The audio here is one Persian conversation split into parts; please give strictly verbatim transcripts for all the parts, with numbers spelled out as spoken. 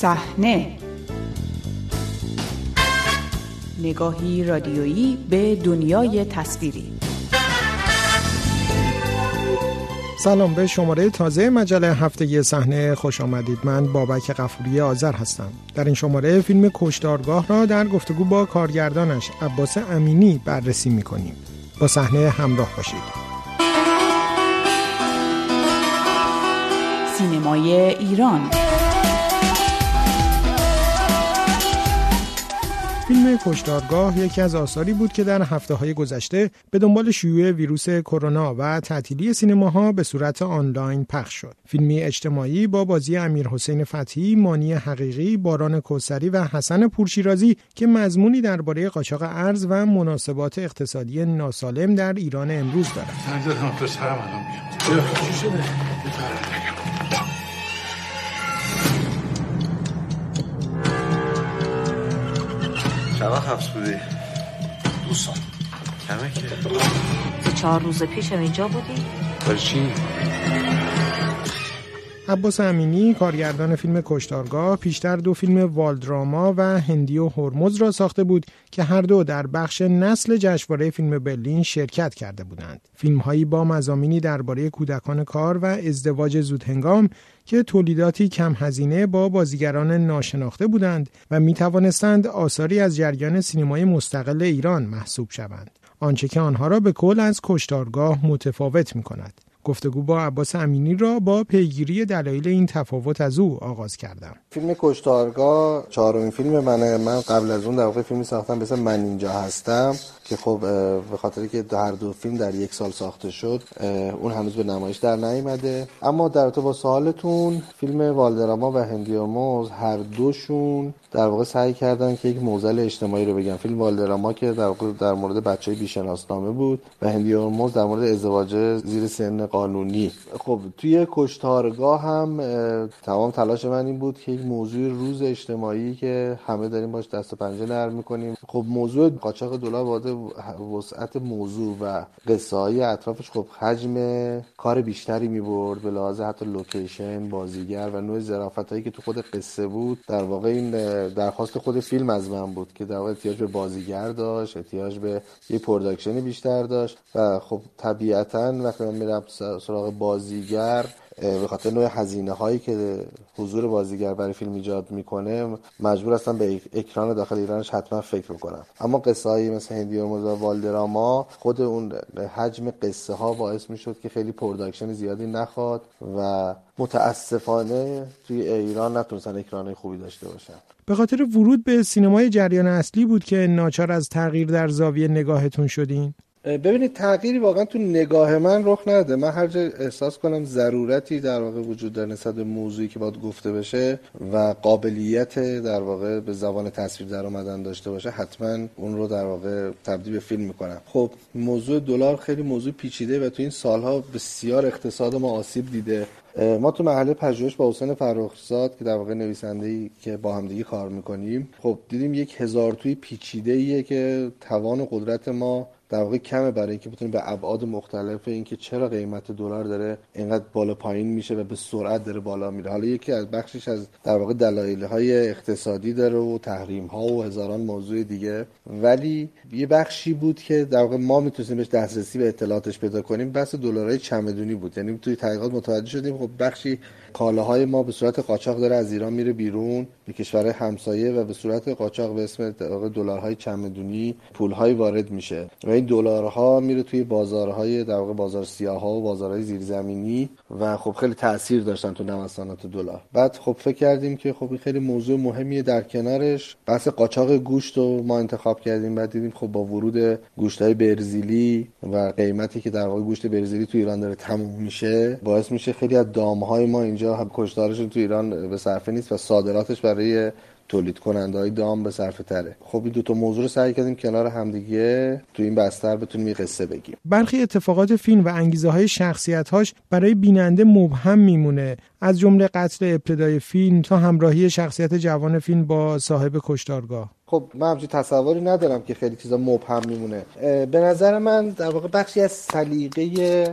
صحنه، نگاهی رادیویی به دنیای تصویری. سلام، به شماره تازه مجله هفتگی صحنه خوش آمدید. من بابک غفوری آذر هستم. در این شماره فیلم کشتارگاه را در گفتگو با کارگردانش عباس امینی بررسی می‌کنیم. با صحنه همراه باشید. سینمای ایران. فیلم کشتارگاه یکی از آثاری بود که در هفته‌های گذشته به دنبال شیوع ویروس کرونا و تعطیلی سینماها به صورت آنلاین پخش شد. فیلمی اجتماعی با بازی امیرحسین فتحی، مانی حقیقی، باران کوثری و حسن پورشیرازی که مضمونی درباره قاچاق ارز و مناسبات اقتصادی ناسالم در ایران امروز دارد. سلام تو سلام علیکم. چی شده؟ چرا حبس بودی؟ دو سال کمه که تو چهار روز پیشم اینجا بودی؟ برای چی؟ عباس امینی کارگردان فیلم کشتارگاه پیشتر دو فیلم والدراما و هندی و هرموز را ساخته بود که هر دو در بخش نسل جشنواره فیلم برلین شرکت کرده بودند. فیلم‌هایی با مضامینی درباره کودکان کار و ازدواج زودهنگام که تولیداتی کم هزینه با بازیگران ناشناخته بودند و می‌توانستند آثاری از جریان سینمای مستقل ایران محسوب شوند. آنچه که آنها را به کل از کشتارگاه متفاوت می‌کند. گفتگو با عباس امینی را با پیگیری دلایل این تفاوت از او آغاز کردم. فیلم کشتارگاه چهارمین فیلم منه. من قبل از اون در واقع فیلمی ساختم به اسم من اینجا هستم که خب به خاطری که هر دو فیلم در یک سال ساخته شد اون هنوز به نمایش در نیامده. اما در رابطه با سوالتون، فیلم والدراما و هندی و هرموز هر دوشون در واقع سعی کردن که یک معضل اجتماعی رو بگن. فیلم والدراما که در واقع در مورد بچهای بی‌شناسنامه بود و هندی و هرموز در مورد ازدواج زیر سن قانونی. خب توی کشتارگاه هم تمام تلاش من این بود که یک موضوع روز اجتماعی که همه داریم باش دست و پنجه نرم می‌کنیم. خب موضوع قاچاق دلار وارد وسعت موضوع و قصه‌های اطرافش خب حجم کار بیشتری می‌برد به لحاظ حتی لوکیشن، بازیگر و نوع ظرافتایی که تو خود قصه بود. در واقع این درخواست خود فیلم از من بود که در واقع احتیاج به بازیگر داشت، احتیاج به یه پروداکشن بیشتر داشت و خب طبیعتاً وقتی من میرم سراغ بازیگر به خاطر نوع هزینه هایی که حضور بازیگر برای فیلم ایجاد میکنه مجبور هستم به اکران داخل ایرانش حتما فکر کنم. اما قصه هایی مثل هندی و هرموز و والدراما خود اون حجم قصه ها باعث میشد که خیلی پروداکشن زیادی نخواد و متاسفانه توی ایران نتونستن اکران خوبی داشته باشن. به خاطر ورود به سینمای جریان اصلی بود که ناچار از تغییر در زاویه نگاهتون شدین؟ ببینید تغییری واقعا تو نگاه من رخ نده. من هر جا احساس کنم ضرورتی در واقع وجود داره نسبت به موضوعی که باید گفته بشه و قابلیت در واقع به زبان تصویر در آمدن داشته باشه حتما اون رو در واقع تبدیل به فیلم میکنم. خب موضوع دلار خیلی موضوع پیچیده و تو این سالها بسیار اقتصاد ما آسیب دیده. ما تو مرحله پژوهش با حسن فرخزاد که در واقع نویسنده‌ای که با هم دیگه کار می‌کنیم خب دیدیم یک هزار تویی پیچیده‌ایه که توان و قدرت ما در واقع کمه برای اینکه بتونیم به ابعاد مختلف اینکه چرا قیمت دلار داره اینقدر بالا پایین میشه و به سرعت داره بالا میره. حالا یکی از بخشش از در واقع دلایل‌های اقتصادی داره و تحریم‌ها و هزاران موضوع دیگه، ولی یه بخشی بود که در واقع ما میتونیم بهش دسترسی به اطلاعاتش پیدا کنیم بس دلارای چمدونی بود. یعنی توی تحقیقات متوجه شدیم خب بخشی کالاهای ما به صورت قاچاق داره از ایران میره بیرون به کشورهای همسایه و به صورت قاچاق به اسم دلارهای چمدونی پول‌های وارد میشه و این دلارها میره توی بازارهای در واقع بازار سیاه‌ها و بازارهای زیرزمینی و خب خیلی تأثیر داشتن تو نوسانات دلار. بعد خب فکر کردیم که خب این خیلی موضوع مهمیه، در کنارش بحث قاچاق گوشت رو ما انتخاب کردیم. بعد دیدیم خب با ورود گوشت‌های برزیلی و قیمتی که در واقع گوشت برزیلی تو ایران داره تموم میشه باعث میشه خیلی از دام‌های ما اینجا هم کشتارشون تو ایران به صرفه نیست و صادراتش برای تولید کننده های دام به صرفه تره. خب این دو تا موضوع رو سعی کردیم کنار همدیگه تو این بستر بتونیم یه قصه بگیم. برخی اتفاقات فیلم و انگیزه های شخصیت هاش برای بیننده مبهم میمونه، از جمله قتل ابتدای فیلم تا همراهی شخصیت جوان فیلم با صاحب کشتارگاه. خب من همچین تصوری ندارم که خیلی چیزا مبهم میمونه. به نظر من در واقع بخشی از سلیقه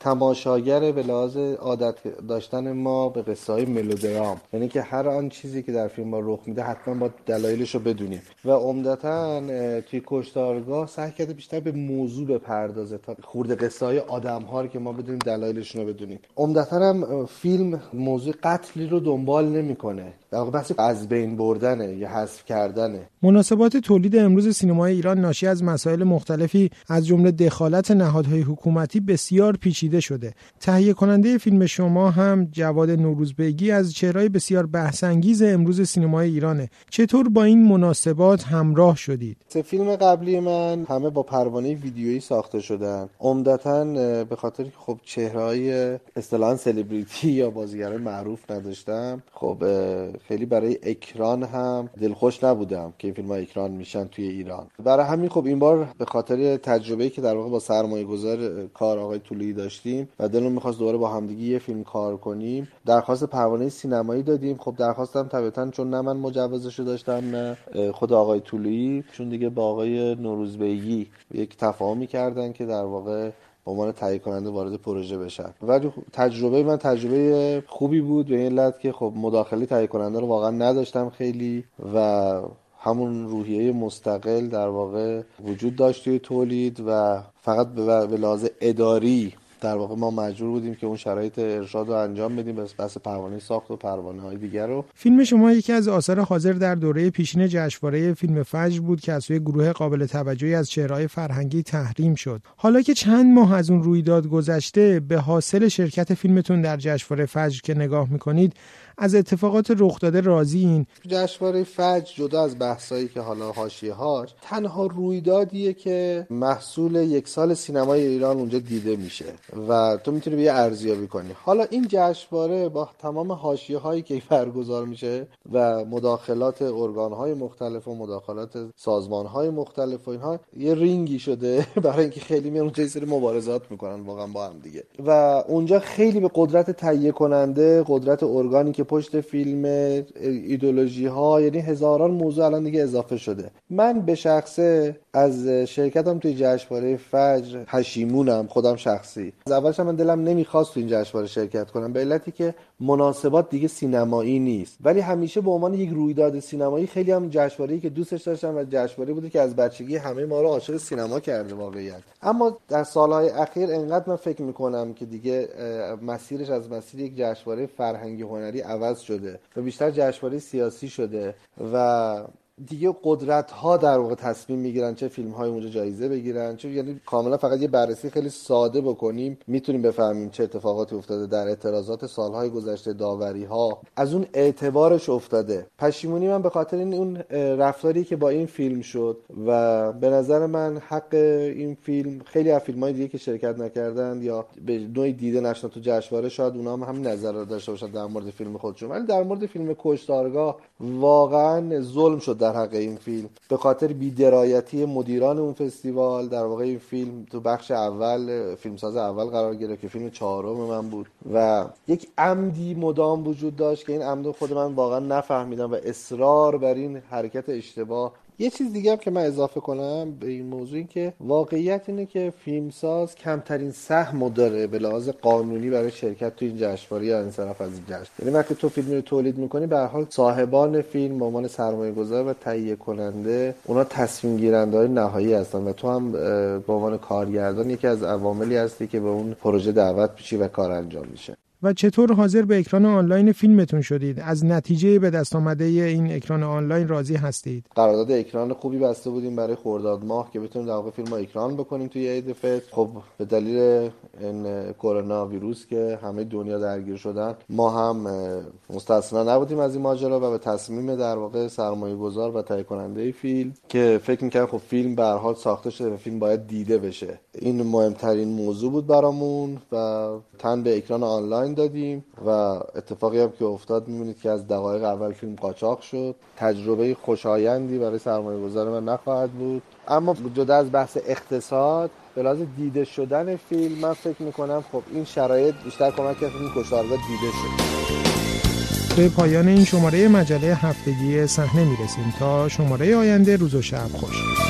تماشاگر به لحاظ عادت داشتن ما به قصه‌های ملودرام، یعنی که هر آن چیزی که در فیلم ما رخ میده حتما با دلایلش رو بدونیم و عمدتاً توی کشتارگاه سعی کرده بیشتر به موضوع بپردازه تا خورده قصه‌های آدم‌ها رو که ما بدونیم دلایلشون رو بدونیم. عمدتاً هم فیلم موضوع قتلی رو دنبال نمی‌کنه، در واقع بحث از بین بردنه یا حذف کردنه. مناسبات تولید امروز سینمای ایران ناشی از مسائل مختلفی از جمله دخالت نهادهای حکومتی بسیار پیچیده شده. تهیه کننده فیلم شما هم جواد نوروزبگی از چهره‌های بسیار بحث انگیز امروز سینمای ایرانه. چطور با این مناسبات همراه شدید؟ سه فیلم قبلی من همه با پروانه ویدیویی ساخته شدن، عمدتاً به خاطر که خب چهره‌های اصطلاحاً سلبریتی یا بازیگران معروف نداشتم. خب خیلی برای اکران هم دلخوش نبودم که این فیلم‌ها اکران میشن توی ایران. برای همین خب این بار به خاطر تجربه‌ای که در واقع با سرمایه‌گذار کار آقای طلویی داشتیم و دلم می‌خواست دوباره با همدیگه یه فیلم کار کنیم، درخواست پروانه سینمایی دادیم. خب درخواستم طبیعتاً چون نه من مجوزشو داشتم نه خود آقای طلویی، چون دیگه با آقای نوروزبگی یک تفاهمی کردن که در واقع عنوان تهیه کننده وارد پروژه بشن. ولی تجربه من تجربه خوبی بود به این علت که خب مداخله تهیه کننده رو واقعا نداشتم خیلی و همون روحیه مستقل در واقع وجود داشت توی تولید و فقط به لحاظ اداری در واقع ما مجبور بودیم که اون شرایط ارشاد رو انجام بدیم بس بس پروانه ساخت و پروانه های دیگر رو. فیلم شما یکی از آثار حاضر در دوره پیشین جشنواره فیلم فجر بود که از سوی گروه قابل توجهی از چهره‌های فرهنگی تحریم شد. حالا که چند ماه از اون رویداد گذشته، به حاصل شرکت فیلمتون در جشنواره فجر که نگاه می‌کنید، از اتفاقات رخ داده راضیین؟ جشنواره فجر جدا از بحثایی که حالا حاشیه‌هاش، تنها رویدادیه که محصول یک سال سینمای ایران اونجا دیده میشه و تو میتونی به یه ارزیابی کنی. حالا این جشنواره با تمام حاشیه‌هایی که برگزار میشه و مداخلات ارگان‌های مختلف و مداخلات سازمان‌های مختلف و اینها، یه رینگی شده برای اینکه خیلی میان اونجا یه سری مبارزات میکنن واقعا با هم دیگه و اونجا خیلی به قدرت تهیه کننده، قدرت ارگانی که پشت فیلم، ایدئولوژی ها، یعنی هزاران موضوع الان دیگه اضافه شده. من به شخصه از شرکتم توی جشنواره فجر پشیمونم، خودم شخصی. از اولش من دلم نمیخواست تو این جشنواره شرکت کنم به علتی که مناسبات دیگه سینمایی نیست، ولی همیشه به عنوان یک رویداد سینمایی خیلی هم جشنواره‌ای که دوستش داشتم و جشنواره‌ای بوده که از بچگی همه ما رو عاشق سینما کرده واقعاً. اما در سالهای اخیر انقدر من فکر میکنم که دیگه مسیرش از مسیر یک جشنواره فرهنگی هنری عوض شده و بیشتر جشنواره سیاسی شده و دیگه قدرت ها در واقع تصمیم میگیرن چه فیلم های اونجا جایزه بگیرن. چون یعنی کاملا فقط یه بررسی خیلی ساده بکنیم میتونیم بفهمیم چه اتفاقاتی افتاده در اعتراضات سالهای گذشته، داوری ها، از اون اعتبارش افتاده. پشیمونی من به خاطر این اون رفتاری که با این فیلم شد و به نظر من حق این فیلم خیلی از فیلم‌های دیگه که شرکت نکردن یا به نوعی دیده نشدن تو جشنواره، شاید اونا هم همین نظر رو داشته باشن در مورد فیلم خودشون. ولی در مورد فیلم کشتارگاه واقعا ظلم شد در حق این فیلم به خاطر بی‌درایتی مدیران اون فستیوال. در واقع این فیلم تو بخش اول، فیلمساز اول قرار گرفت که فیلم چهارم من بود و یک عمدی مدام وجود داشت که این عمد خود من واقعا نفهمیدم و اصرار بر این حرکت اشتباه. یه چیز دیگه هم که من اضافه کنم به این موضوع این که واقعیت اینه که فیلمساز کمترین سهمو داره به لحاظ قانونی برای شرکت تو این جشنواره یا انصراف از این جشن. یعنی وقتی تو فیلمی رو تولید می‌کنی به هر حال صاحبان فیلم به عنوان سرمایه‌گذار و تهیه کننده اونا تصمیم گیرنده‌های نهایی هستن و تو هم به عنوان کارگردان یکی از عواملی هستی که به اون پروژه دعوت می‌شی و کار انجام میشه. و چطور حاضر به اکران آنلاین فیلمتون شدید؟ از نتیجه به دست آمده این اکران آنلاین راضی هستید؟ قرارداد اکران خوبی بسته بودیم برای خرداد ماه که بتونیم در واقع فیلمو اکران بکنیم توی عید فطر. خب به دلیل این کرونا ویروس که همه دنیا درگیر شدن، ما هم مستثنا نبودیم از این ماجرا و به تصمیم در واقع سرمایه‌گذار و تهیه کننده فیلم که فکر می‌کنم خب فیلم به هر حال ساخته شده و فیلم باید دیده بشه، این مهمترین موضوع بود برامون و تن به اکران آنلاین دادیم و اتفاقی هم که افتاد می‌بینید که از دقایق اول فیلم قاچاق شد. تجربه خوشایندی برای سرمایه‌گذار من نخواهد بود. اما جدا از بحث اقتصاد، به لحاظ دیده شدن فیلم من فکر می‌کنم خب این شرایط بیشتر کمک کرد این کشتارگاه دیده شد. به پایان این شماره مجله هفتگی صحنه می‌رسیم. تا شماره آینده، روز و شب خوش.